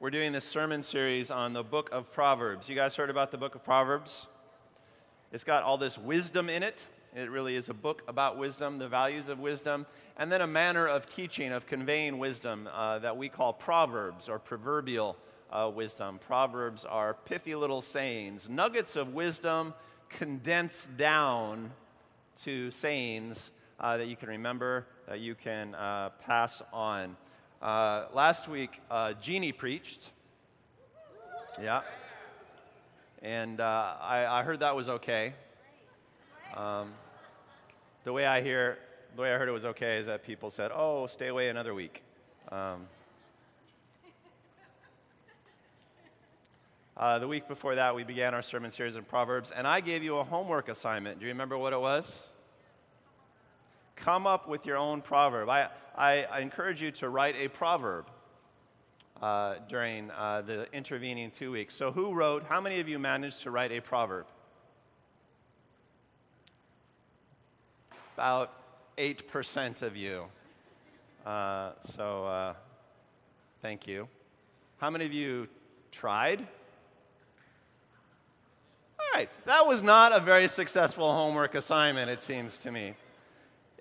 We're doing this sermon series on the book of Proverbs. You guys heard about the book of Proverbs? It's got all this wisdom in it. It really is a book about wisdom, the values of wisdom, and then a manner of teaching, of conveying wisdom that we call proverbs or proverbial wisdom. Proverbs are pithy little sayings, nuggets of wisdom condensed down to sayings that you can remember, that you can pass on. Last week, Jeannie preached. Yeah. And I heard that was okay. The way I heard it was okay is that people said, "Oh, stay away another week." The week before that, we began our sermon series in Proverbs, and I gave you a homework assignment. Do you remember what it was? Come up with your own proverb. I encourage you to write a proverb during the intervening 2 weeks. So who wrote, how many of you managed to write a proverb? About 8% of you. So thank you. How many of you tried? All right. That was not a very successful homework assignment, it seems to me.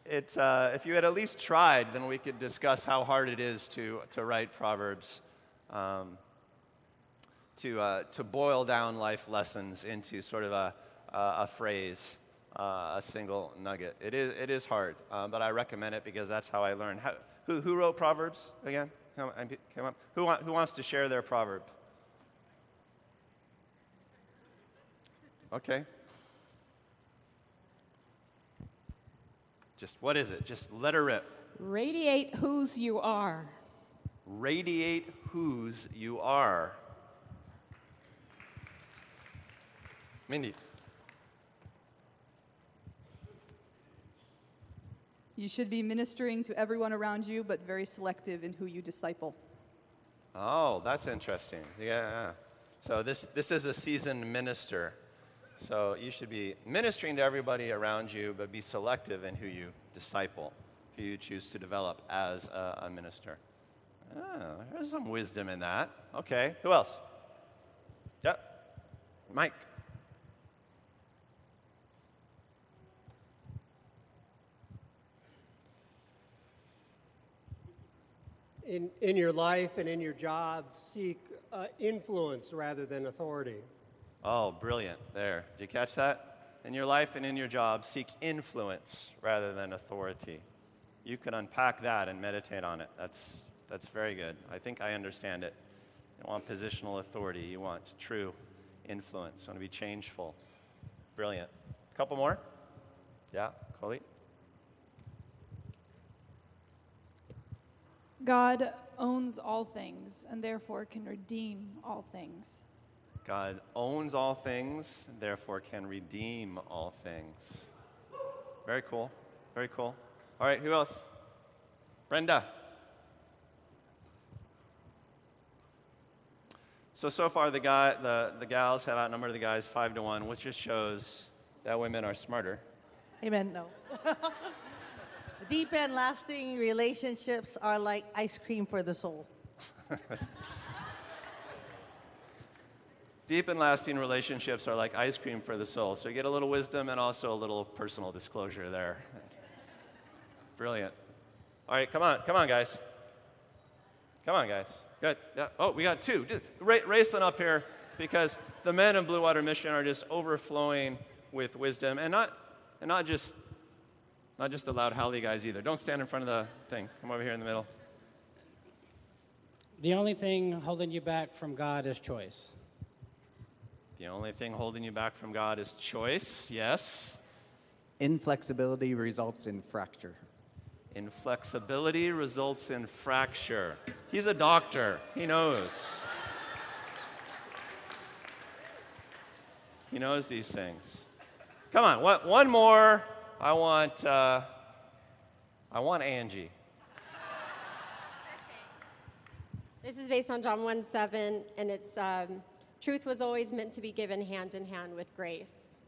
If you had at least tried, then we could discuss how hard it is to write proverbs, to boil down life lessons into sort of a phrase, a single nugget. It is hard, but I recommend it because that's how I learned. Who wrote Proverbs again? Who wants to share their proverb? Okay. Just what is it? Just let her rip. Radiate whose you are. Radiate whose you are. Mindy. You should be ministering to everyone around you, but very selective in who you disciple. Oh, that's interesting. Yeah. So this is a seasoned minister. So you should be ministering to everybody around you, but be selective in who you disciple, who you choose to develop as a minister. Oh, there's some wisdom in that. Okay, who else? Yep, Mike. In your life and in your job, seek influence rather than authority. Oh, brilliant. There. Did you catch that? In your life and in your job, seek influence rather than authority. You can unpack that and meditate on it. That's very good. I think I understand it. You don't want positional authority. You want true influence. You want to be changeful. Brilliant. A couple more? Yeah, Coley? God owns all things and therefore can redeem all things. God owns all things, therefore can redeem all things. Very cool. Very cool. All right, who else? Brenda. So far the gals have outnumbered the guys 5-1, which just shows that women are smarter. Amen. No. Deep and lasting relationships are like ice cream for the soul. Deep and lasting relationships are like ice cream for the soul. So you get a little wisdom and also a little personal disclosure there. Brilliant. All right, come on, guys. Come on, guys. Good. Yeah. Oh, we got two. Race them up here because the men in Blue Water Mission are just overflowing with wisdom, and not just the loud howly guys either. Don't stand in front of the thing. Come over here in the middle. The only thing holding you back from God is choice. The only thing holding you back from God is choice, yes. Inflexibility results in fracture. Inflexibility results in fracture. He's a doctor. He knows. He knows these things. Come on, one more. I want Angie. This is based on John 1:7, and it's... truth was always meant to be given hand in hand with grace.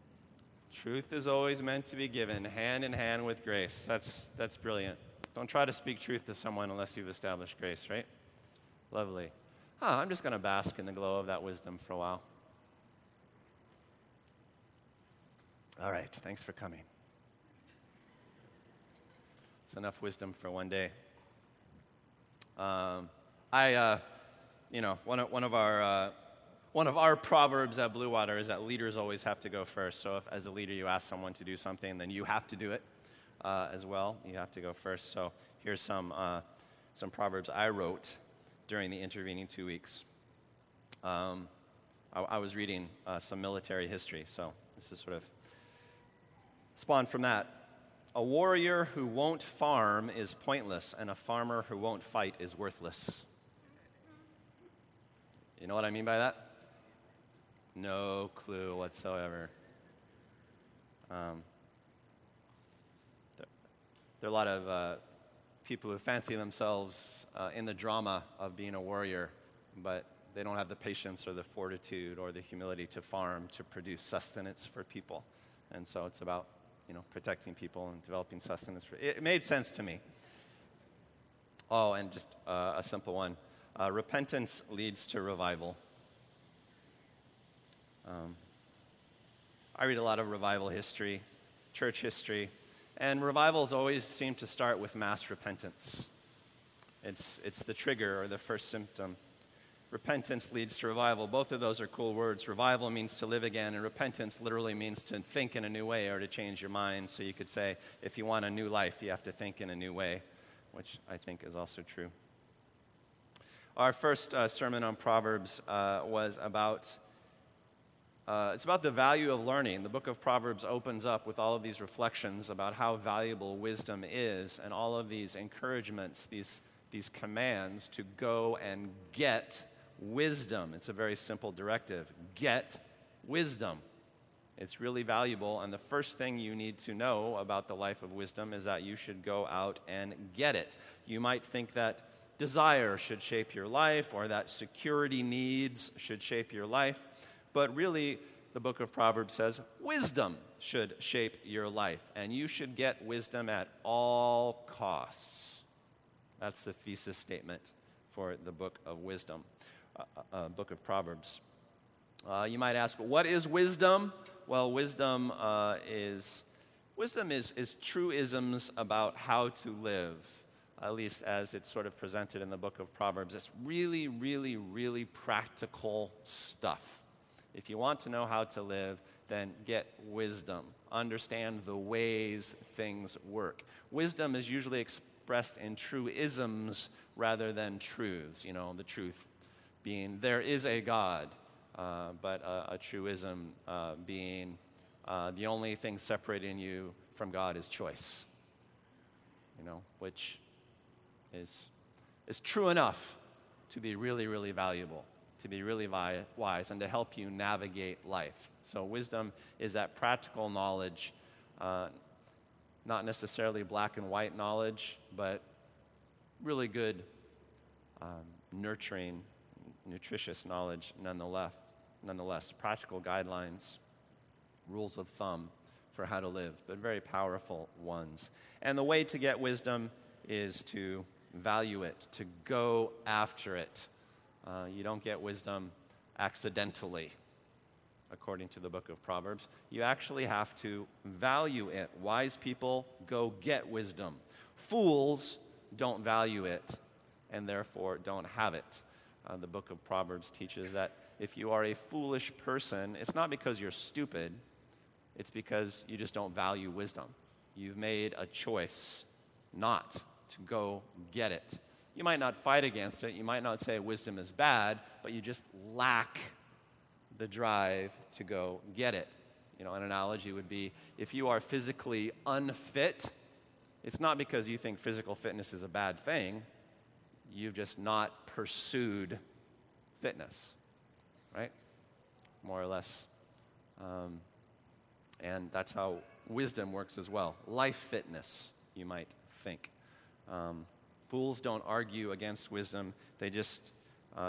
Truth is always meant to be given hand in hand with grace. That's brilliant. Don't try to speak truth to someone unless you've established grace, right? Lovely. I'm just going to bask in the glow of that wisdom for a while. All right, thanks for coming. It's enough wisdom for one day. One of our proverbs at Blue Water is that leaders always have to go first. So if as a leader you ask someone to do something, then you have to do it as well. You have to go first. So here's some proverbs I wrote during the intervening 2 weeks. I was reading some military history, so this is sort of spawned from that. A warrior who won't farm is pointless, and a farmer who won't fight is worthless. You know what I mean by that? No clue whatsoever. There are a lot of people who fancy themselves in the drama of being a warrior, but they don't have the patience or the fortitude or the humility to farm, to produce sustenance for people. And so it's about, protecting people and developing sustenance. It made sense to me. Oh, and just a simple one. Repentance leads to revival. I read a lot of revival history, church history, and revivals always seem to start with mass repentance. It's the trigger or the first symptom. Repentance leads to revival. Both of those are cool words. Revival means to live again, and repentance literally means to think in a new way or to change your mind. So you could say, if you want a new life, you have to think in a new way, which I think is also true. Our first sermon on Proverbs was about, it's about the value of learning. The book of Proverbs opens up with all of these reflections about how valuable wisdom is and all of these encouragements, these commands to go and get wisdom. It's a very simple directive. Get wisdom. It's really valuable, and the first thing you need to know about the life of wisdom is that you should go out and get it. You might think that desire should shape your life or that security needs should shape your life, but really the book of Proverbs says wisdom should shape your life, and you should get wisdom at all costs. That's the thesis statement for the book of wisdom, book of Proverbs. You might ask, what is wisdom? Well, wisdom is truisms about how to live, at least as it's sort of presented in the book of Proverbs. It's really, really, really practical stuff. If you want to know how to live, then get wisdom. Understand the ways things work. Wisdom is usually expressed in truisms rather than truths. The truth being there is a God, but a truism being the only thing separating you from God is choice, which is true enough to be really, really valuable, to be really wise, and to help you navigate life. So wisdom is that practical knowledge, not necessarily black and white knowledge, but really good, nurturing, nutritious knowledge nonetheless, practical guidelines, rules of thumb for how to live, but very powerful ones. And the way to get wisdom is to value it, to go after it. You don't get wisdom accidentally, according to the book of Proverbs. You actually have to value it. Wise people go get wisdom. Fools don't value it and therefore don't have it. The book of Proverbs teaches that if you are a foolish person, it's not because you're stupid. It's because you just don't value wisdom. You've made a choice not to go get it. You might not fight against it. You might not say wisdom is bad, but you just lack the drive to go get it. An analogy would be if you are physically unfit, it's not because you think physical fitness is a bad thing. You've just not pursued fitness, right? More or less. And that's how wisdom works as well. Life fitness, you might think. Fools don't argue against wisdom. They just,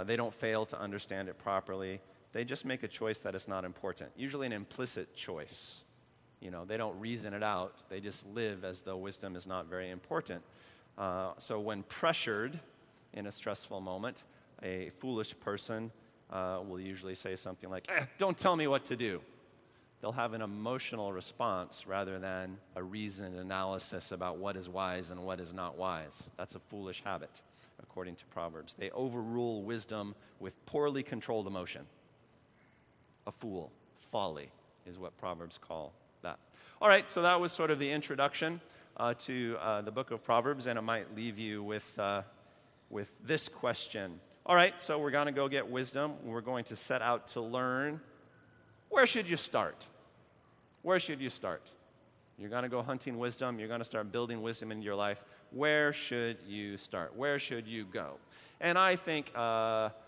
they don't fail to understand it properly. They just make a choice that is not important, usually an implicit choice. They don't reason it out. They just live as though wisdom is not very important. So when pressured in a stressful moment, a foolish person will usually say something like, don't tell me what to do. They'll have an emotional response rather than a reasoned analysis about what is wise and what is not wise. That's a foolish habit, according to Proverbs. They overrule wisdom with poorly controlled emotion. A fool, folly, is what Proverbs call that. All right, so that was sort of the introduction to the book of Proverbs, and it might leave you with this question. All right, so we're going to go get wisdom. We're going to set out to learn. Where should you start? Where should you start? You're going to go hunting wisdom. You're going to start building wisdom into your life. Where should you start? Where should you go? And I think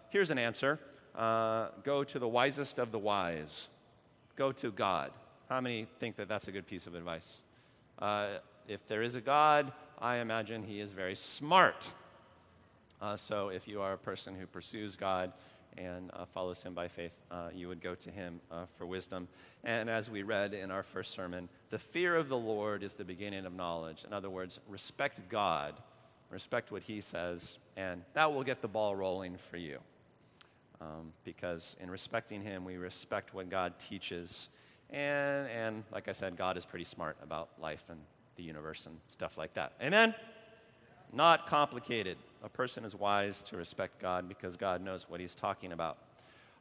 here's an answer. Go to the wisest of the wise. Go to God. How many think that that's a good piece of advice? If there is a God, I imagine he is very smart. So if you are a person who pursues God and follows him by faith, you would go to him for wisdom. And as we read in our first sermon, the fear of the Lord is the beginning of knowledge. In other words, respect God, respect what he says, and that will get the ball rolling for you. Because in respecting him, we respect what God teaches. And like I said, God is pretty smart about life and the universe and stuff like that. Amen? Not complicated. A person is wise to respect God because God knows what he's talking about.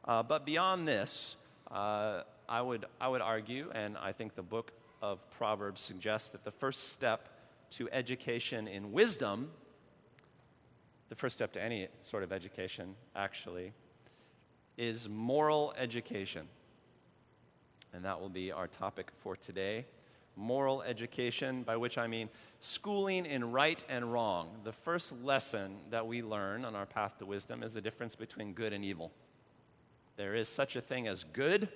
But beyond this, I would argue, and I think the book of Proverbs suggests that the first step to education in wisdom, the first step to any sort of education, actually, is moral education. And that will be our topic for today. Moral education, by which I mean schooling in right and wrong. The first lesson that we learn on our path to wisdom is the difference between good and evil. There is such a thing as good,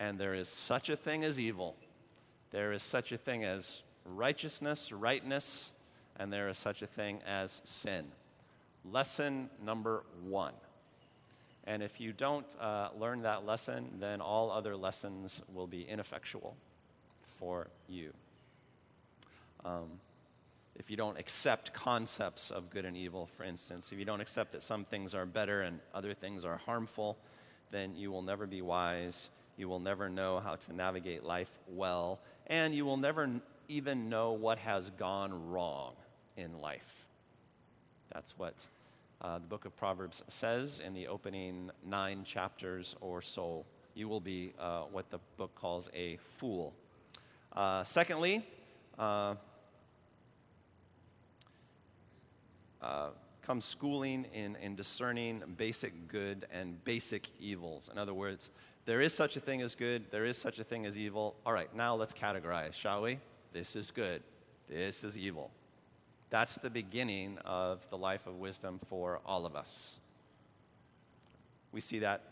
and there is such a thing as evil. There is such a thing as righteousness, rightness, and there is such a thing as sin. Lesson number one. And if you don't learn that lesson, then all other lessons will be ineffectual for you. If you don't accept concepts of good and evil, for instance, if you don't accept that some things are better and other things are harmful, then you will never be wise, you will never know how to navigate life well, and you will never even know what has gone wrong in life. That's what the book of Proverbs says in the opening 9 chapters or so. You will be what the book calls a fool. Secondly, comes schooling in discerning basic good and basic evils. In other words, there is such a thing as good, there is such a thing as evil. All right, now let's categorize, shall we? This is good, this is evil. That's the beginning of the life of wisdom for all of us. We see that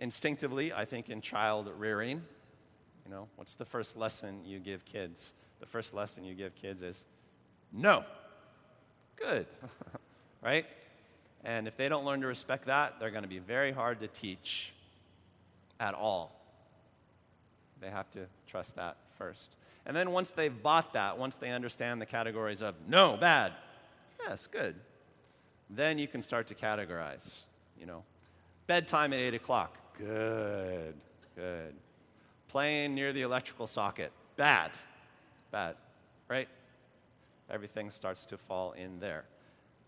instinctively, I think, in child rearing. You know, what's the first lesson you give kids? The first lesson you give kids is, no. Good. Right? And if they don't learn to respect that, they're going to be very hard to teach at all. They have to trust that first. And then once they've bought that, once they understand the categories of no, bad, yes, good, then you can start to categorize, you know. Bedtime at 8 o'clock, good, good. Playing near the electrical socket, bad, bad, right? Everything starts to fall in there.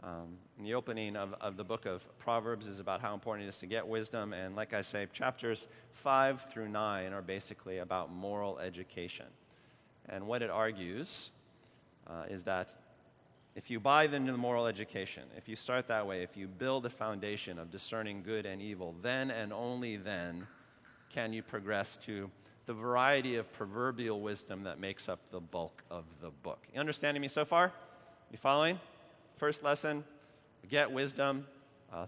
And the opening of the book of Proverbs is about how important it is to get wisdom. And like I say, chapters 5 through 9 are basically about moral education. And what it argues is that if you buy into the moral education, if you start that way, if you build a foundation of discerning good and evil, then and only then can you progress to the variety of proverbial wisdom that makes up the bulk of the book. You understanding me so far? You following? First lesson, get wisdom.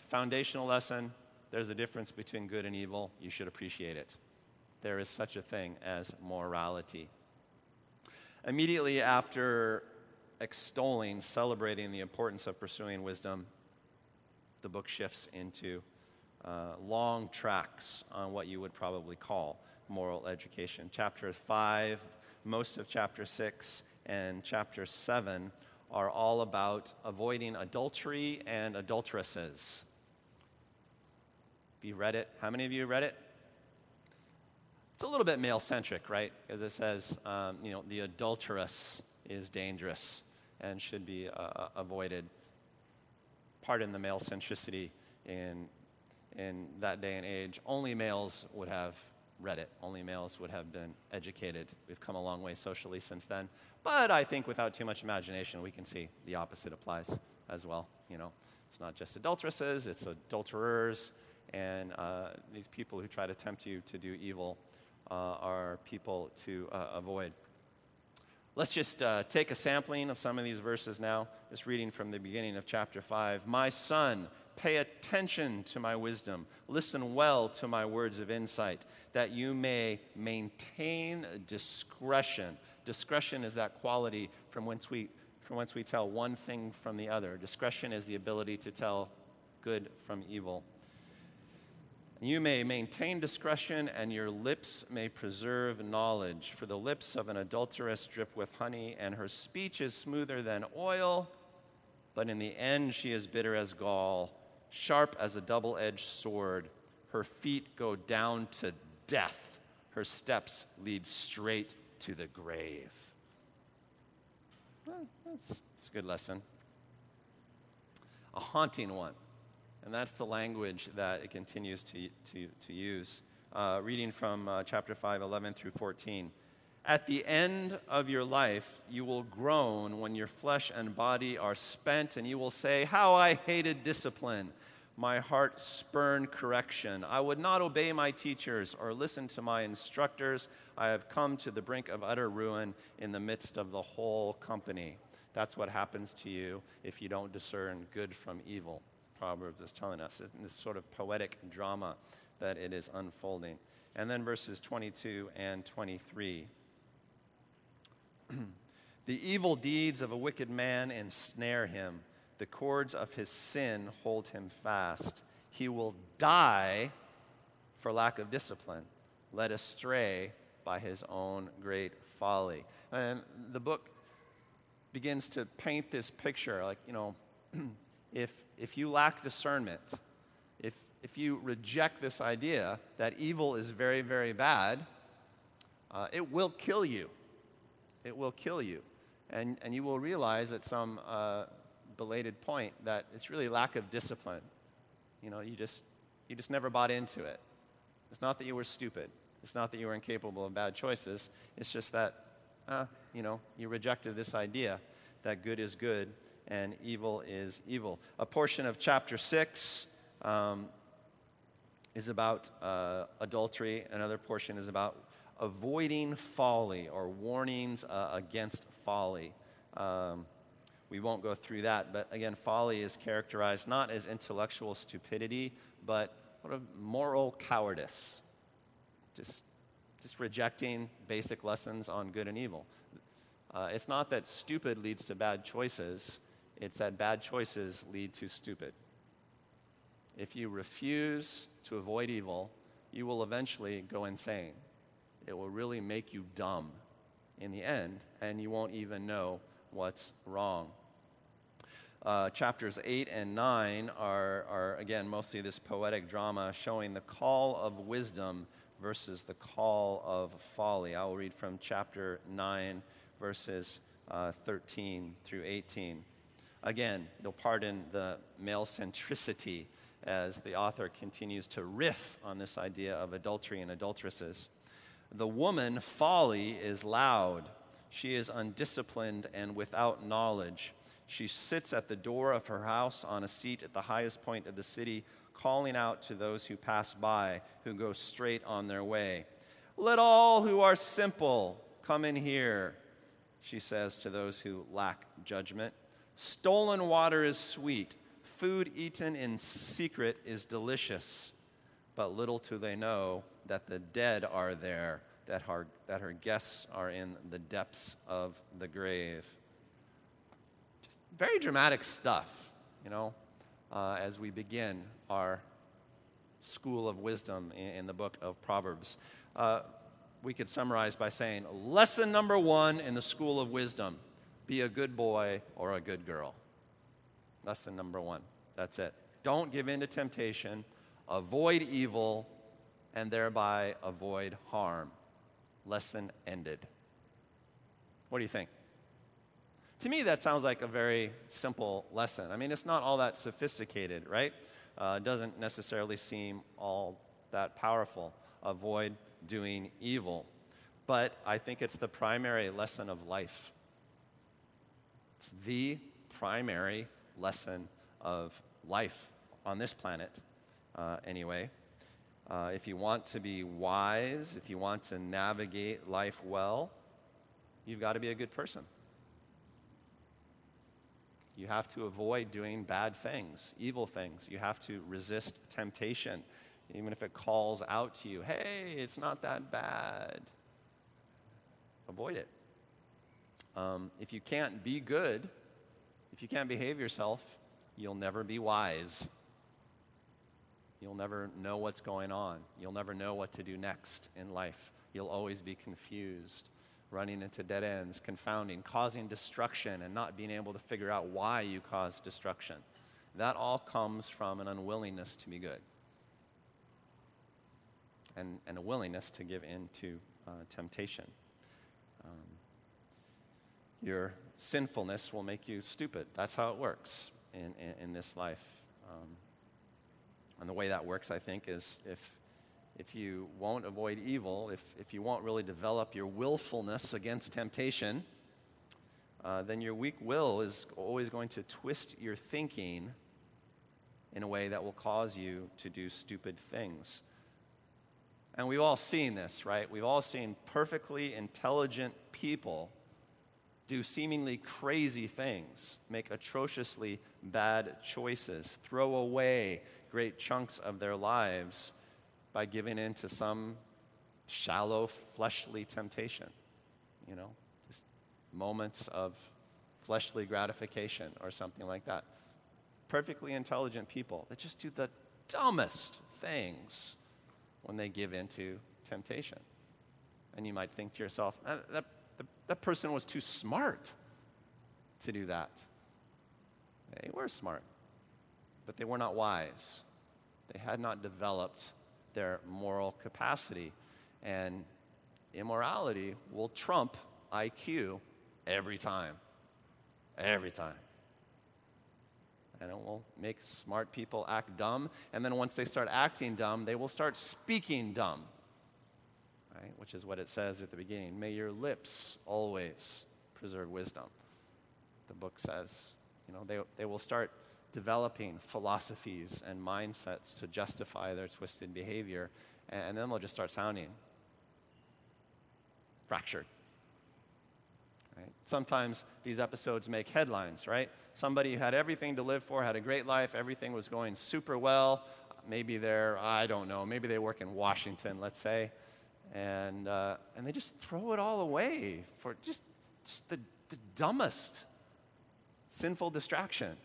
Foundational lesson, there's a difference between good and evil. You should appreciate it. There is such a thing as morality. Immediately after extolling, celebrating the importance of pursuing wisdom, the book shifts into long tracts on what you would probably call moral education. Chapter 5, most of chapter 6, and chapter 7 are all about avoiding adultery and adulteresses. If you read it, how many of you read it? It's a little bit male-centric, right? Because it says, the adulteress is dangerous and should be avoided. Pardon the male centricity in that day and age. Only males would have read it. Only males would have been educated. We've come a long way socially since then. But I think without too much imagination, we can see the opposite applies as well. You know, it's not just adulteresses, it's adulterers, and these people who try to tempt you to do evil are people to avoid. Let's just take a sampling of some of these verses now, just reading from the beginning of chapter 5. My son, pay attention to my wisdom. Listen well to my words of insight, that you may maintain discretion. Discretion is that quality from whence we tell one thing from the other. Discretion is the ability to tell good from evil. You may maintain discretion, and your lips may preserve knowledge. For the lips of an adulteress drip with honey, and her speech is smoother than oil, but in the end she is bitter as gall, sharp as a double-edged sword. Her feet go down to death. Her steps lead straight to the grave. Well, that's a good lesson. A haunting one. And that's the language that it continues to use. Reading from chapter 5, 11 through 14. At the end of your life, you will groan when your flesh and body are spent, and you will say, how I hated discipline. My heart spurned correction. I would not obey my teachers or listen to my instructors. I have come to the brink of utter ruin in the midst of the whole company. That's what happens to you if you don't discern good from evil. Proverbs is telling us in this sort of poetic drama that it is unfolding. And then verses 22 and 23. The evil deeds of a wicked man ensnare him. The cords of his sin hold him fast. He will die for lack of discipline, led astray by his own great folly. And the book begins to paint this picture, like, you know, If you lack discernment, if you reject this idea that evil is very, very bad, it will kill you. It will kill you. And you will realize at some belated point that it's really lack of discipline. You know, you just never bought into it. It's not that you were stupid. It's not that you were incapable of bad choices. It's just that, you rejected this idea that good is good and evil is evil. A portion of chapter 6 is about adultery. Another portion is about avoiding folly or warnings against folly. We won't go through that, but again, folly is characterized not as intellectual stupidity, but sort of moral cowardice. Just rejecting basic lessons on good and evil. It's not that stupid leads to bad choices. It's that bad choices lead to stupid. If you refuse to avoid evil, you will eventually go insane. It will really make you dumb in the end, and you won't even know what's wrong. Chapters 8 and 9 are, again, mostly this poetic drama showing the call of wisdom versus the call of folly. I will read from chapter 9, verses 13 through 18. Again, you'll pardon the male centricity as the author continues to riff on this idea of adultery and adulteresses. The woman, folly, is loud. She is undisciplined and without knowledge. She sits at the door of her house on a seat at the highest point of the city, calling out to those who pass by, who go straight on their way. Let all who are simple come in here, she says to those who lack judgment. Stolen water is sweet. Food eaten in secret is delicious. But little do they know that the dead are there, that her guests are in the depths of the grave. Just very dramatic stuff, as we begin our school of wisdom in the book of Proverbs. We could summarize by saying, lesson number 1 in the school of wisdom, be a good boy or a good girl. Lesson number one. That's it. Don't give in to temptation. Avoid evil and thereby avoid harm. Lesson ended. What do you think? To me, that sounds like a very simple lesson. I mean, it's not all that sophisticated, right? It doesn't necessarily seem all that powerful. Avoid doing evil. But I think it's the primary lesson of life. It's the primary lesson of life on this planet, anyway. If you want to be wise, if you want to navigate life well, you've got to be a good person. You have to avoid doing bad things, evil things. You have to resist temptation, even if it calls out to you, hey, it's not that bad. Avoid it. If you can't be good, if you can't behave yourself, you'll never be wise. You'll never know what's going on. You'll never know what to do next in life. You'll always be confused, running into dead ends, confounding, causing destruction, and not being able to figure out why you caused destruction. That all comes from an unwillingness to be good and a willingness to give in to temptation. Your sinfulness will make you stupid. That's how it works in this life. And the way that works, I think, is if you won't avoid evil, if you won't really develop your willfulness against temptation, then your weak will is always going to twist your thinking in a way that will cause you to do stupid things. And we've all seen this, right? We've all seen perfectly intelligent people do seemingly crazy things, make atrociously bad choices, throw away great chunks of their lives by giving in to some shallow, fleshly temptation. You know, just moments of fleshly gratification or something like that. Perfectly intelligent people that just do the dumbest things when they give in to temptation. And you might think to yourself, that person was too smart to do that. They were smart, but they were not wise. They had not developed their moral capacity. And immorality will trump IQ every time. Every time. And it will make smart people act dumb. And then once they start acting dumb, they will start speaking dumb. Right? Which is what it says at the beginning. May your lips always preserve wisdom. The book says, you know, they will start developing philosophies and mindsets to justify their twisted behavior, and then they'll just start sounding fractured. Right? Sometimes these episodes make headlines, right? Somebody who had everything to live for, had a great life, everything was going super well. Maybe they're, I don't know, maybe they work in Washington, let's say, and they just throw it all away for just the dumbest sinful distraction.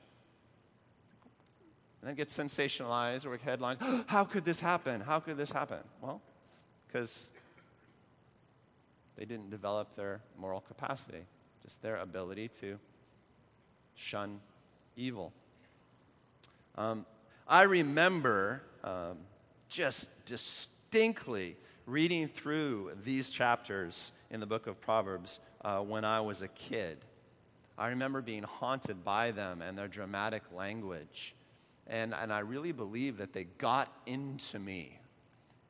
And it gets sensationalized or headlines. How could this happen? How could this happen? Well, because they didn't develop their moral capacity, just their ability to shun evil. I remember just distinctly reading through these chapters in the book of Proverbs when I was a kid. I remember being haunted by them and their dramatic language. And I really believe that they got into me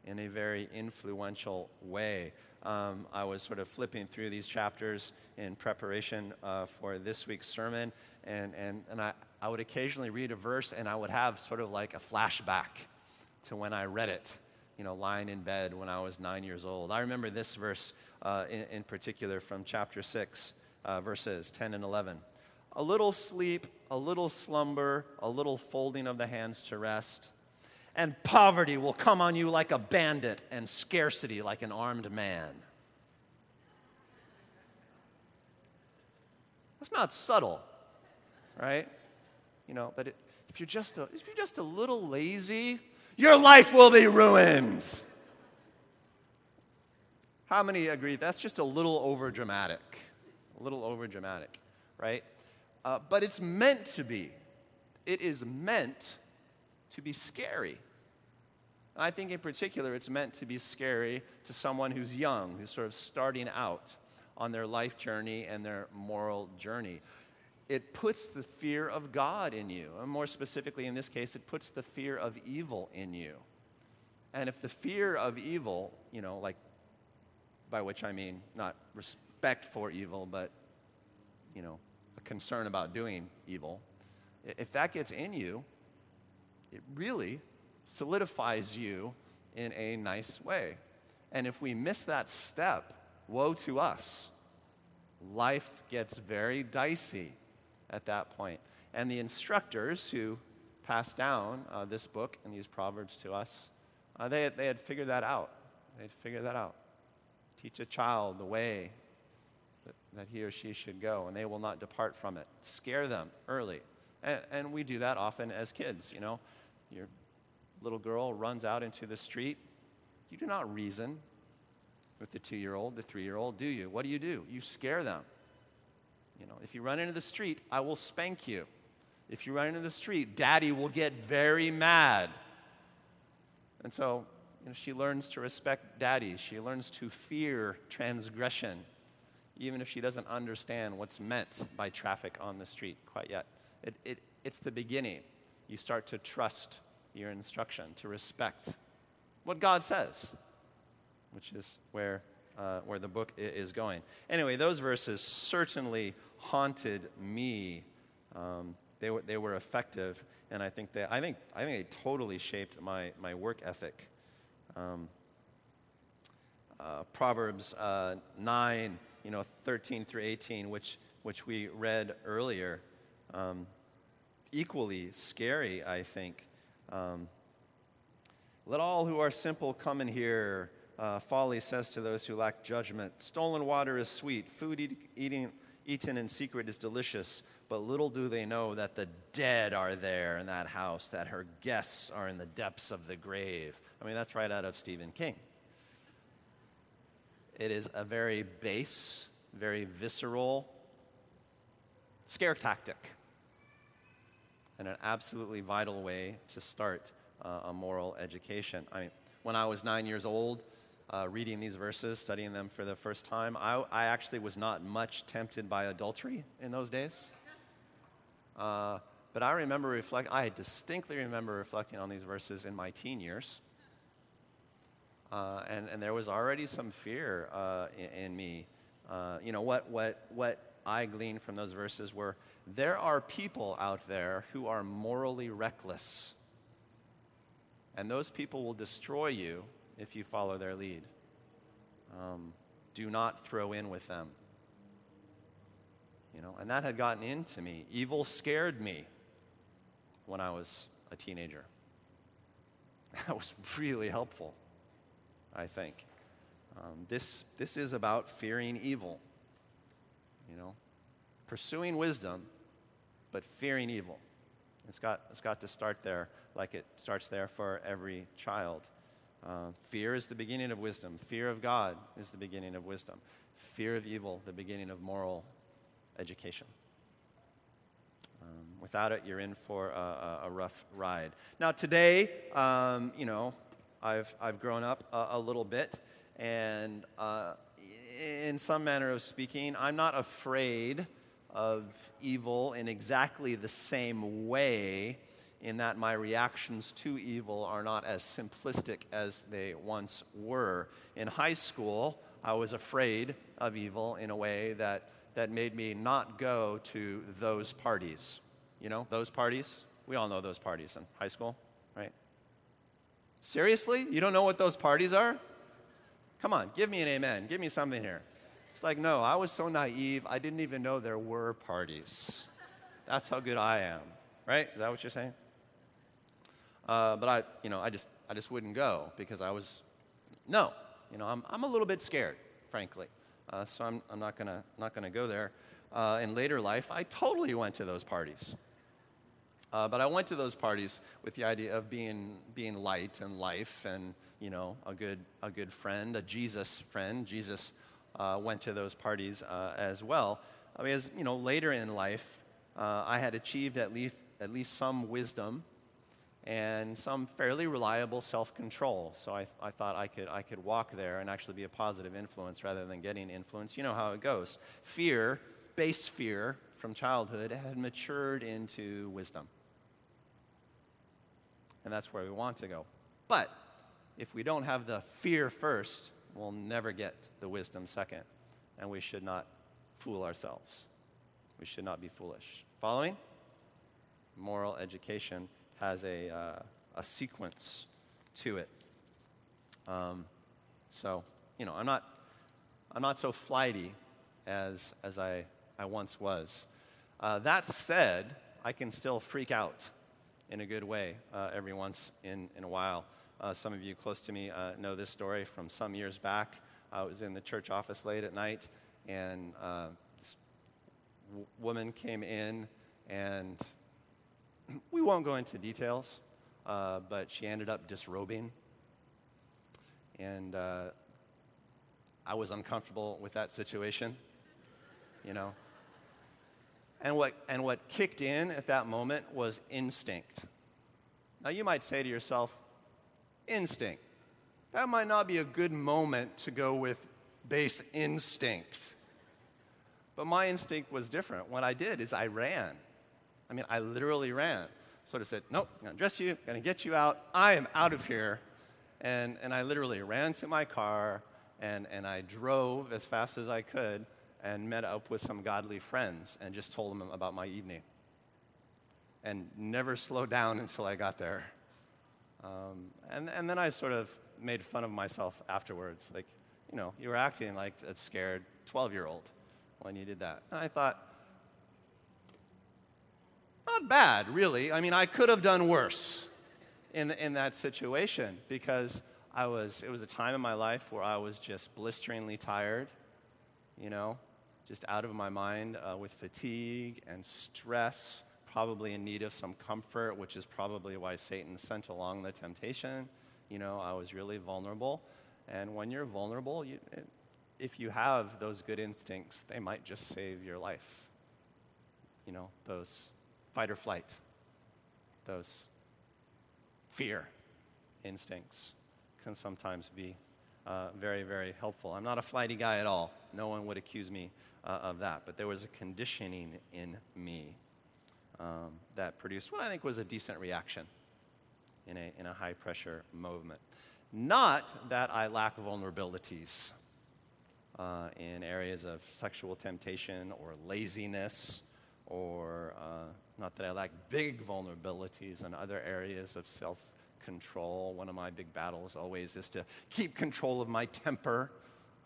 in a very influential way. I was sort of flipping through these chapters in preparation for this week's sermon, and I would occasionally read a verse, and I would have sort of like a flashback to when I read it, you know, lying in bed when I was 9 years old. I remember this verse in particular from chapter 6, verses 10 and 11. A little sleep, a little slumber, a little folding of the hands to rest, and poverty will come on you like a bandit and scarcity like an armed man. That's not subtle, right? You know, but if you're just a little lazy, your life will be ruined. How many agree that's just a little overdramatic? A little overdramatic. right? But it's meant to be. It is meant to be scary. And I think in particular it's meant to be scary to someone who's young, who's sort of starting out on their life journey and their moral journey. It puts the fear of God in you. And more specifically in this case, it puts the fear of evil in you. And if the fear of evil, you know, like, by which I mean not respect for evil, but, you know, a concern about doing evil, if that gets in you, it really solidifies you in a nice way. And if we miss that step, woe to us. Life gets very dicey at that point. And the instructors who passed down this book and these proverbs to us, they had figured that out. They'd figured that out. Teach a child the way that he or she should go, and they will not depart from it. Scare them early. And we do that often as kids, you know. Your little girl runs out into the street. You do not reason with the 2-year-old, the 3-year-old, do you? What do? You scare them. You know, if you run into the street, I will spank you. If you run into the street, Daddy will get very mad. And so, you know, she learns to respect Daddy. She learns to fear transgression, even if she doesn't understand what's meant by traffic on the street quite yet. It's the beginning. You start to trust your instruction, to respect what God says, which is where the book is going. Anyway, those verses certainly haunted me. They were effective, and I think they totally shaped my work ethic. Proverbs 9, 13 through 18, which we read earlier, equally scary, I think. Let all who are simple come in here. Folly says to those who lack judgment, stolen water is sweet, food eaten in secret is delicious, but little do they know that the dead are there in that house, that her guests are in the depths of the grave. I mean, that's right out of Stephen King. It is a very base, very visceral scare tactic, and an absolutely vital way to start a moral education. I mean, when I was 9 years old, reading these verses, studying them for the first time, I actually was not much tempted by adultery in those days. But I distinctly remember reflecting on these verses in my teen years. And there was already some fear in me. What I gleaned from those verses were, there are people out there who are morally reckless. And those people will destroy you if you follow their lead. Do not throw in with them. And that had gotten into me. Evil scared me when I was a teenager. That was really helpful, I think. This is about fearing evil. Pursuing wisdom, but fearing evil. It's got to start there, like it starts there for every child. Fear is the beginning of wisdom. Fear of God is the beginning of wisdom. Fear of evil, the beginning of moral education. Without it, you're in for a rough ride. Now today, I've grown up a little bit, and in some manner of speaking, I'm not afraid of evil in exactly the same way, in that my reactions to evil are not as simplistic as they once were. In high school, I was afraid of evil in a way that made me not go to those parties. Those parties? We all know those parties in high school, right? Seriously? You don't know what those parties are? Come on, give me an amen. Give me something here. It's like, no, I was so naive, I didn't even know there were parties. That's how good I am, right? Is that what you're saying? But I just wouldn't go because I'm a little bit scared, frankly. So I'm not gonna go there. In later life, I totally went to those parties. But I went to those parties with the idea of being light and life, and a good friend, a Jesus friend. Jesus went to those parties as well. because later in life, I had achieved at least some wisdom and some fairly reliable self-control. So I thought I could walk there and actually be a positive influence rather than getting influence. You know how it goes. Fear, base fear from childhood, had matured into wisdom. And that's where we want to go. But if we don't have the fear first, we'll never get the wisdom second. And we should not fool ourselves. We should not be foolish. Following? Moral education has a sequence to it. So I'm not so flighty as I once was. That said, I can still freak out in a good way every once in a while. Some of you close to me know this story from some years back. I was in the church office late at night, and this woman came in, and we won't go into details, but she ended up disrobing. And I was uncomfortable with that situation, And what kicked in at that moment was instinct. Now, you might say to yourself, instinct. That might not be a good moment to go with base instinct. But my instinct was different. What I did is I ran. I literally ran. Sort of said, nope, I'm going to dress you, I'm going to get you out, I am out of here. And I literally ran to my car, and I drove as fast as I could and met up with some godly friends and just told them about my evening. And never slowed down until I got there. And then I sort of made fun of myself afterwards. Like, you were acting like a scared 12-year-old when you did that. And I thought, not bad, really. I could have done worse in that situation because it was a time in my life where I was just blisteringly tired, just out of my mind with fatigue and stress, probably in need of some comfort, which is probably why Satan sent along the temptation. I was really vulnerable. And when you're vulnerable, if you have those good instincts, they might just save your life. Those fight or flight, those fear instincts can sometimes be very, very helpful. I'm not a flighty guy at all. No one would accuse me of that. But there was a conditioning in me that produced what I think was a decent reaction in a high-pressure movement. Not that I lack vulnerabilities in areas of sexual temptation or laziness, or not that I lack big vulnerabilities in other areas of self-control. One of my big battles always is to keep control of my temper,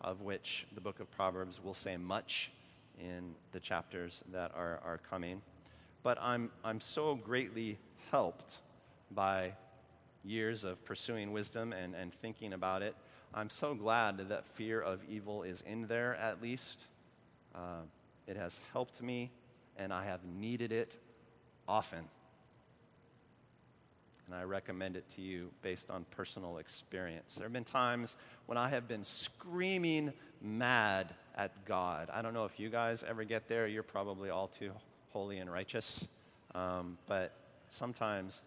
of which the book of Proverbs will say much in the chapters that are coming. But I'm so greatly helped by years of pursuing wisdom and thinking about it. I'm so glad that fear of evil is in there, at least. It has helped me. And I have needed it often. And I recommend it to you based on personal experience. There have been times when I have been screaming mad at God. I don't know if you guys ever get there. You're probably all too holy and righteous. But sometimes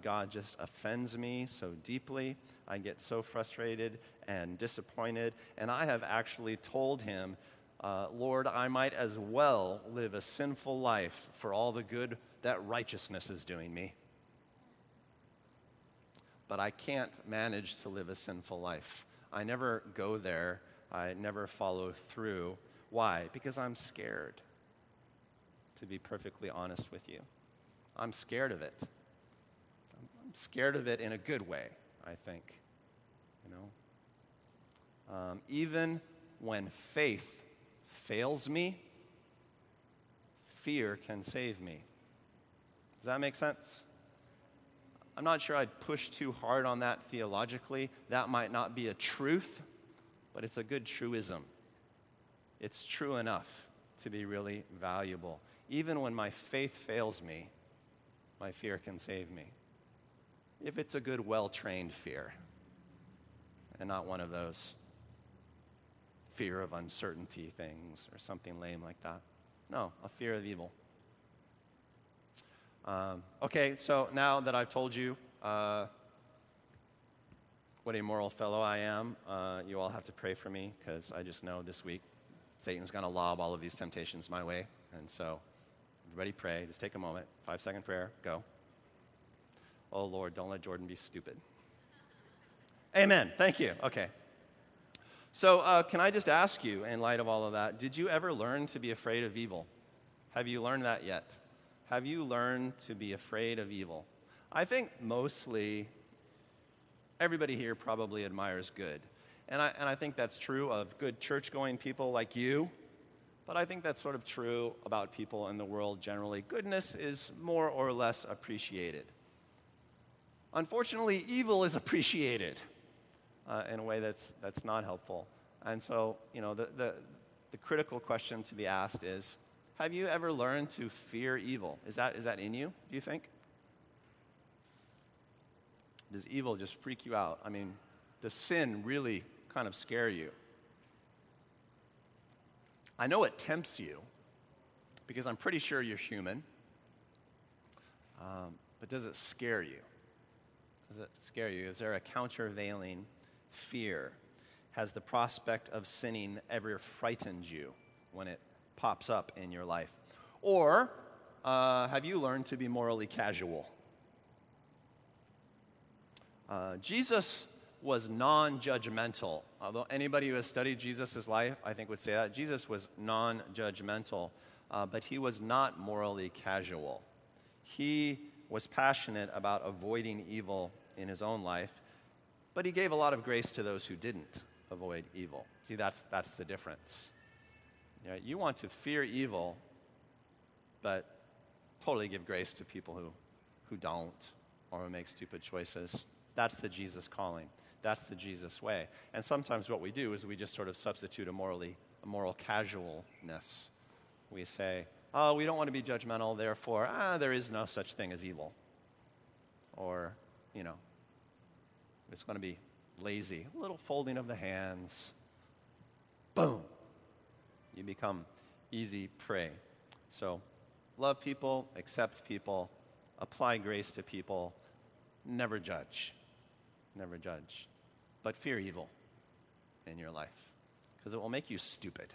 God just offends me so deeply. I get so frustrated and disappointed. And I have actually told him, Lord, I might as well live a sinful life for all the good that righteousness is doing me. But I can't manage to live a sinful life. I never go there. I never follow through. Why? Because I'm scared, to be perfectly honest with you. I'm scared of it. I'm scared of it in a good way, I think. Even when faith fails me, fear can save me. Does that make sense? I'm not sure I'd push too hard on that theologically. That might not be a truth, but it's a good truism. It's true enough to be really valuable. Even when my faith fails me, my fear can save me. If it's a good, well-trained fear, and not one of those fear of uncertainty things or something lame like that. No, a fear of evil. Okay, so now that I've told you what a moral fellow I am, you all have to pray for me, because I just know this week Satan's going to lob all of these temptations my way. And so everybody pray. Just take a moment. 5-second prayer. Go. Oh, Lord, don't let Jordan be stupid. Amen. Thank you. Okay. So can I just ask you, in light of all of that, did you ever learn to be afraid of evil? Have you learned that yet? Have you learned to be afraid of evil? I think mostly everybody here probably admires good. And I think that's true of good church-going people like you, but I think that's sort of true about people in the world generally. Goodness is more or less appreciated. Unfortunately, evil is appreciated in a way that's not helpful. And so, you know, the critical question to be asked is, have you ever learned to fear evil? Is that in you, do you think? Does evil just freak you out? I mean, does sin really kind of scare you? I know it tempts you, because I'm pretty sure you're human. But does it scare you? Does it scare you? Is there a countervailing fear? Has the prospect of sinning ever frightened you when it pops up in your life? Or have you learned to be morally casual? Jesus was non-judgmental. Although anybody who has studied Jesus' life, I think, would say that. Jesus was non-judgmental, but he was not morally casual. He was passionate about avoiding evil in his own life, but he gave a lot of grace to those who didn't avoid evil. See, that's the difference. You know, you want to fear evil, but totally give grace to people who don't, or who make stupid choices. That's the Jesus calling. That's the Jesus way. And sometimes what we do is we just sort of substitute a moral casualness. We say, oh, we don't want to be judgmental, therefore, there is no such thing as evil. Or, you know, it's going to be lazy. A little folding of the hands. Boom. You become easy prey. So love people, accept people, apply grace to people, never judge. Never judge. But fear evil in your life, because it will make you stupid.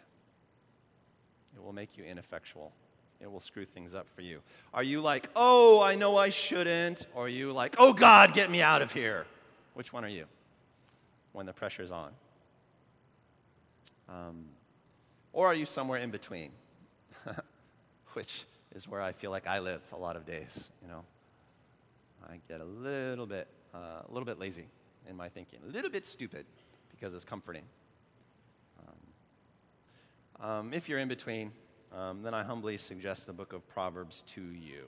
It will make you ineffectual. It will screw things up for you. Are you like, oh, I know I shouldn't? Or are you like, oh, God, get me out of here? Which one are you when the pressure's on? Or are you somewhere in between, which is where I feel like I live a lot of days, you know? I get a little bit lazy in my thinking, a little bit stupid, because it's comforting. If you're in between, then I humbly suggest the book of Proverbs to you.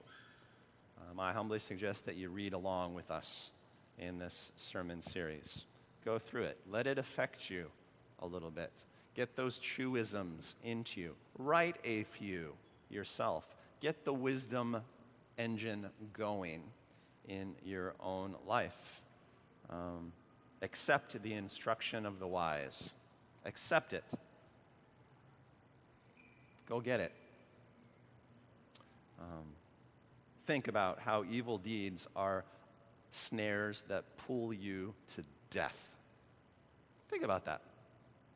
I humbly suggest that you read along with us in this sermon series. Go through it. Let it affect you a little bit. Get those truisms into you. Write a few yourself. Get the wisdom engine going in your own life. Accept the instruction of the wise. Accept it. Go get it. Think about how evil deeds are snares that pull you to death. Think about that.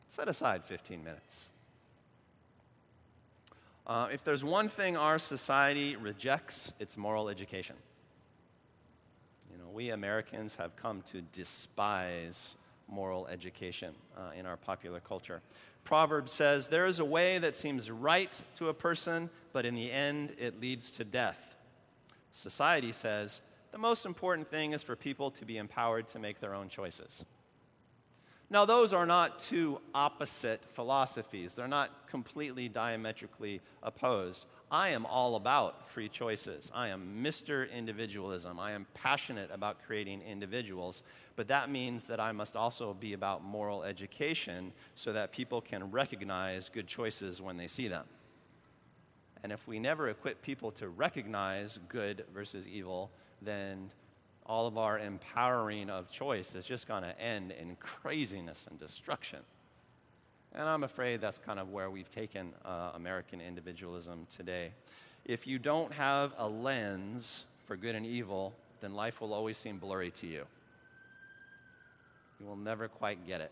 Set aside 15 minutes. If there's one thing our society rejects, it's moral education. You know, we Americans have come to despise moral education in our popular culture. Proverbs says, there is a way that seems right to a person, but in the end it leads to death. Society says, the most important thing is for people to be empowered to make their own choices. Now, those are not two opposite philosophies. They're not completely diametrically opposed. I am all about free choices. I am Mr. Individualism. I am passionate about creating individuals. But that means that I must also be about moral education so that people can recognize good choices when they see them. And if we never equip people to recognize good versus evil, then all of our empowering of choice is just going to end in craziness and destruction. And I'm afraid that's kind of where we've taken American individualism today. If you don't have a lens for good and evil, then life will always seem blurry to you. You will never quite get it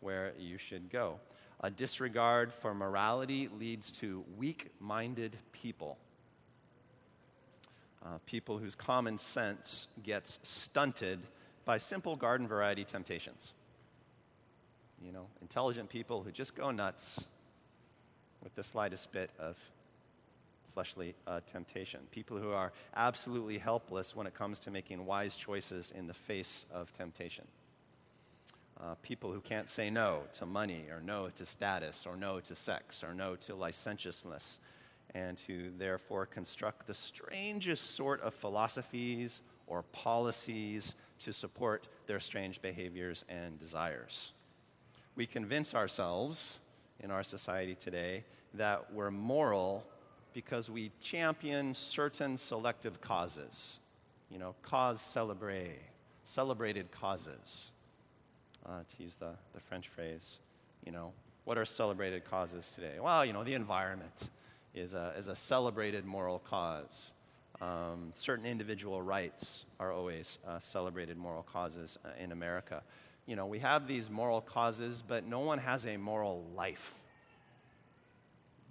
where you should go. A disregard for morality leads to weak-minded people. People whose common sense gets stunted by simple garden variety temptations. You know, intelligent people who just go nuts with the slightest bit of fleshly temptation. People who are absolutely helpless when it comes to making wise choices in the face of temptation. People who can't say no to money or no to status or no to sex or no to licentiousness, and who therefore construct the strangest sort of philosophies or policies to support their strange behaviors and desires. We convince ourselves in our society today that we're moral because we champion certain selective causes. You know, celebrated causes, to use the French phrase. You know, what are celebrated causes today? Well, you know, the environment is a celebrated moral cause. Certain individual rights are always celebrated moral causes in America. You know, we have these moral causes, but no one has a moral life.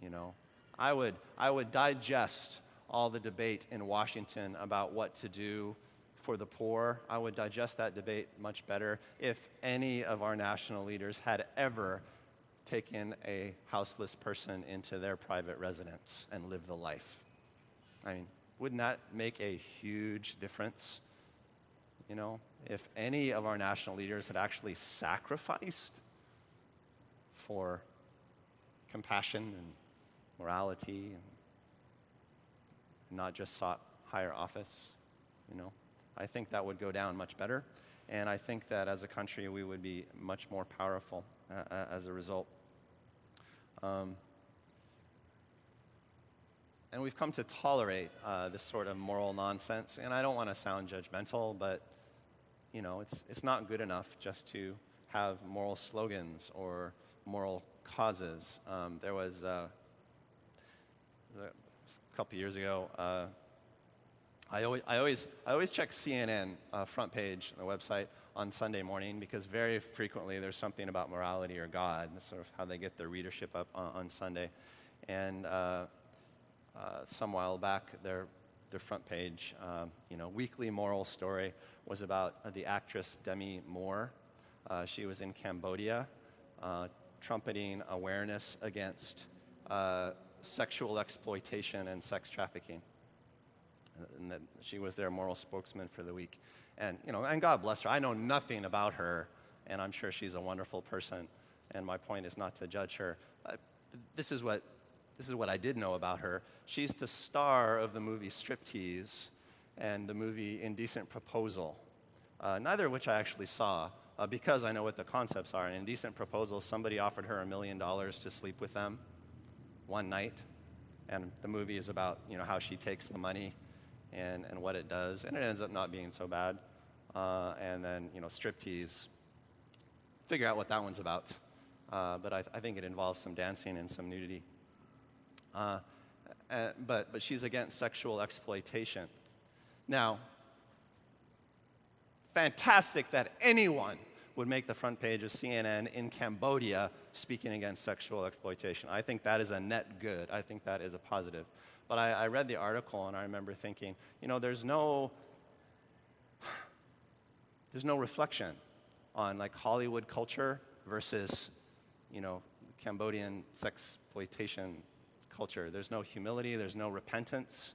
You know, I would digest all the debate in Washington about what to do for the poor. I would digest that debate much better if any of our national leaders had ever taken a houseless person into their private residence and lived the life. I mean, wouldn't that make a huge difference? You know, if any of our national leaders had actually sacrificed for compassion and morality and not just sought higher office, you know, I think that would go down much better. And I think that as a country, we would be much more powerful as a result. And we've come to tolerate this sort of moral nonsense. And I don't want to sound judgmental, but, you know, it's not good enough just to have moral slogans or moral causes. There was a couple years ago, I always check CNN front page on the website on Sunday morning, because very frequently there's something about morality or God. That's sort of how they get their readership up on Sunday. And some while back, their front page, you know, weekly moral story was about the actress Demi Moore. She was in Cambodia, trumpeting awareness against sexual exploitation and sex trafficking. And that she was their moral spokesman for the week. And, you know, and God bless her. I know nothing about her, and I'm sure she's a wonderful person. And my point is not to judge her. This is what I did know about her. She's the star of the movie Striptease and the movie Indecent Proposal, neither of which I actually saw, because I know what the concepts are. In Indecent Proposal, somebody offered her $1 million to sleep with them one night. And the movie is about, you know, how she takes the money and what it does. And it ends up not being so bad. And then, you know, Striptease, figure out what that one's about. But I think it involves some dancing and some nudity. But she's against sexual exploitation. Now, fantastic that anyone would make the front page of CNN in Cambodia speaking against sexual exploitation. I think that is a net good. I think that is a positive. But I read the article, and I remember thinking, you know, there's no reflection on, like, Hollywood culture versus, you know, Cambodian sexploitation culture. There's no humility. There's no repentance.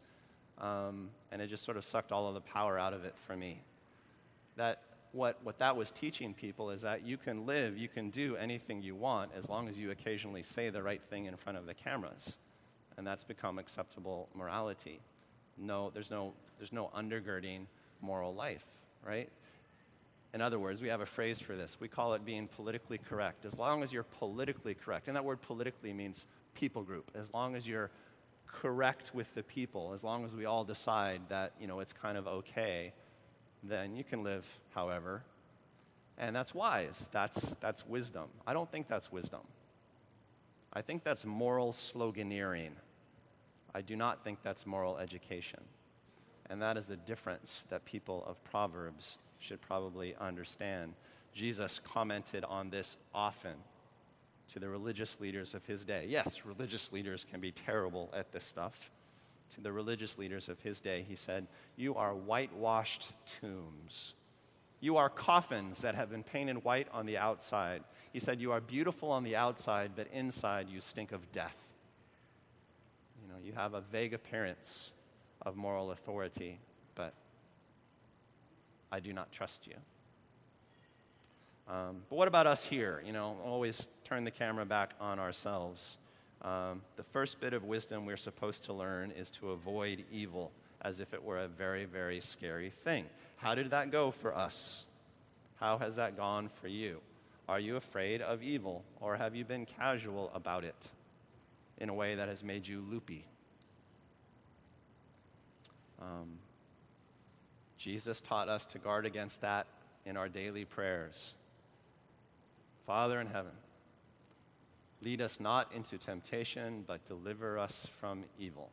And it just sort of sucked all of the power out of it for me. What that was teaching people is that you can live, you can do anything you want as long as you occasionally say the right thing in front of the cameras. And that's become acceptable morality. No, there's no undergirding moral life, right? In other words, we have a phrase for this. We call it being politically correct. As long as you're politically correct, and that word politically means people group, as long as you're correct with the people, as long as we all decide that, you know, it's kind of okay, then you can live however. And that's wise. That's wisdom. I don't think that's wisdom. I think that's moral sloganeering. I do not think that's moral education. And that is a difference that people of Proverbs should probably understand. Jesus commented on this often to the religious leaders of his day. Yes, religious leaders can be terrible at this stuff. To the religious leaders of his day, he said, "You are whitewashed tombs. You are coffins that have been painted white on the outside." He said, "You are beautiful on the outside, but inside you stink of death." You know, you have a vague appearance of moral authority, but I do not trust you. But what about us here? You know, always turn the camera back on ourselves. The first bit of wisdom we're supposed to learn is to avoid evil as if it were a very, very scary thing. How did that go for us? How has that gone for you? Are you afraid of evil, or have you been casual about it in a way that has made you loopy? Jesus taught us to guard against that in our daily prayers. Father in heaven, lead us not into temptation, but deliver us from evil.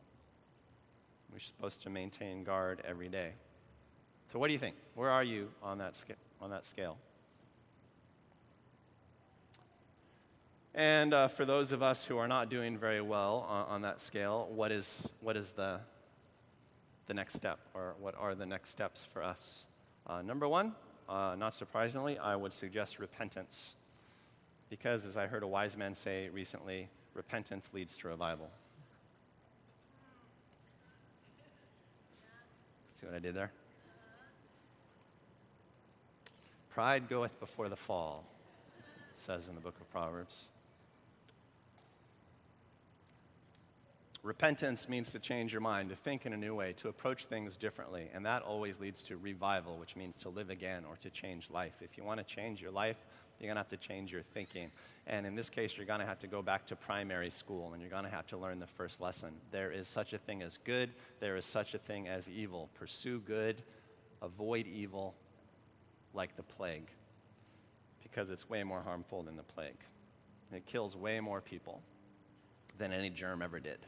We're supposed to maintain guard every day. So what do you think? Where are you on that scale? And for those of us who are not doing very well on that scale, what is the next step, or what are the next steps for us? Number one, not surprisingly, I would suggest repentance. Because, as I heard a wise man say recently, repentance leads to revival. See what I did there? Pride goeth before the fall, it says in the book of Proverbs. Repentance means to change your mind, to think in a new way, to approach things differently, and that always leads to revival, which means to live again or to change life. If you want to change your life, you're going to have to change your thinking. And in this case, you're going to have to go back to primary school, and you're going to have to learn the first lesson. There is such a thing as good. There is such a thing as evil. Pursue good. Avoid evil like the plague, because it's way more harmful than the plague. It kills way more people than any germ ever did.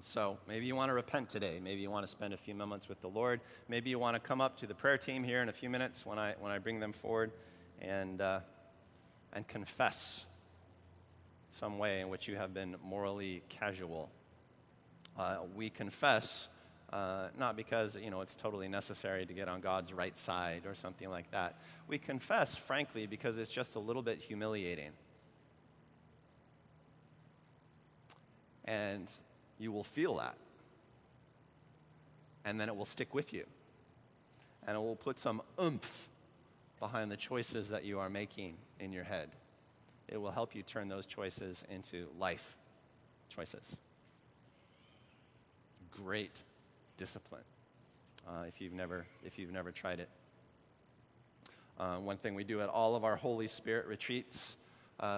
So maybe you want to repent today. Maybe you want to spend a few moments with the Lord. Maybe you want to come up to the prayer team here in a few minutes when I bring them forward and confess some way in which you have been morally casual. We confess not because, you know, it's totally necessary to get on God's right side or something like that. We confess, frankly, because it's just a little bit humiliating. And you will feel that. And then it will stick with you. And it will put some oomph behind the choices that you are making in your head. It will help you turn those choices into life choices. Great discipline, if you've never tried it. One thing we do at all of our Holy Spirit retreats,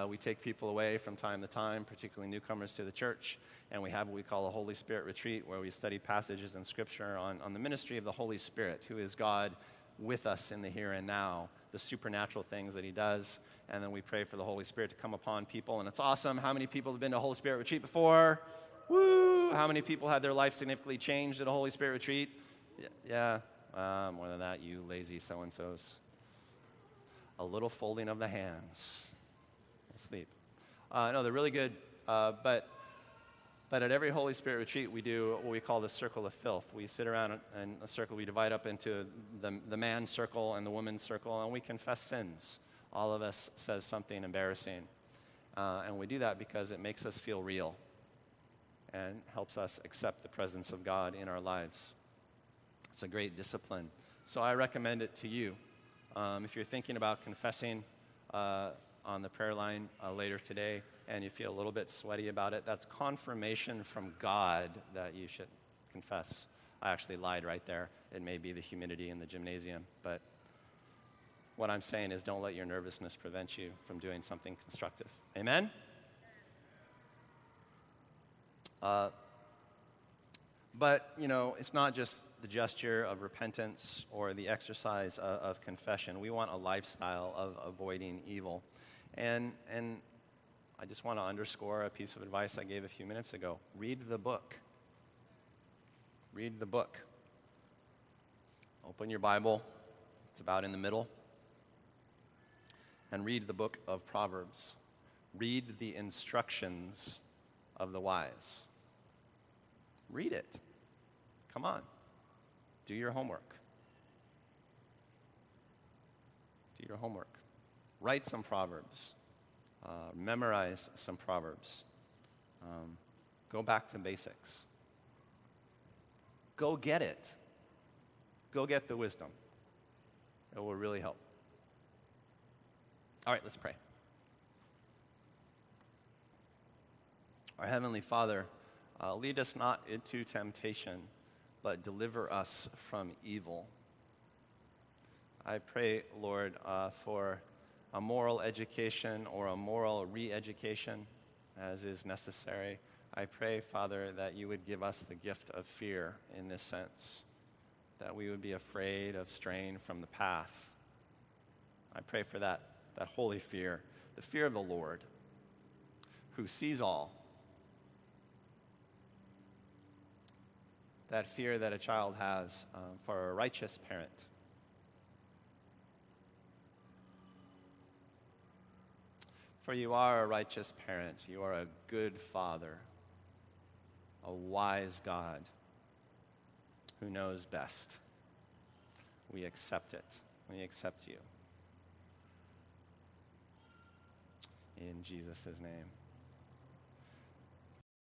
we take people away from time to time, particularly newcomers to the church, and we have what we call a Holy Spirit retreat, where we study passages in Scripture on the ministry of the Holy Spirit, who is God with us in the here and now, the supernatural things that he does, and then we pray for the Holy Spirit to come upon people, and it's awesome. How many people have been to a Holy Spirit retreat before? Woo! How many people had their life significantly changed at a Holy Spirit retreat? Yeah, more than that, you lazy so-and-sos. A little folding of the hands. Sleep. No, they're really good, but at every Holy Spirit retreat, we do what we call the circle of filth. We sit around in a circle. We divide up into the man circle and the woman circle, and we confess sins. All of us says something embarrassing, and we do that because it makes us feel real and helps us accept the presence of God in our lives. It's a great discipline. So I recommend it to you. If you're thinking about confessing on the prayer line later today, and you feel a little bit sweaty about it, that's confirmation from God that you should confess. I actually lied right there. It may be the humidity in the gymnasium, but what I'm saying is don't let your nervousness prevent you from doing something constructive. Amen? But, you know, it's not just the gesture of repentance or the exercise of confession. We want a lifestyle of avoiding evil. And I just want to underscore a piece of advice I gave a few minutes ago. Read the book. Read the book. Open your Bible. It's about in the middle. And read the book of Proverbs. Read the instructions of the wise. Read it. Come on. Do your homework. Do your homework. Write some Proverbs. Memorize some Proverbs. Go back to basics. Go get it. Go get the wisdom. It will really help. All right, let's pray. Our Heavenly Father, lead us not into temptation, but deliver us from evil. I pray, Lord, for a moral education or a moral re-education as is necessary. I pray, Father, that you would give us the gift of fear in this sense, that we would be afraid of straying from the path. I pray for that holy fear, the fear of the Lord, who sees all. That fear that a child has for a righteous parent. For you are a righteous parent. You are a good father, a wise God who knows best. We accept it. We accept you. In Jesus' name.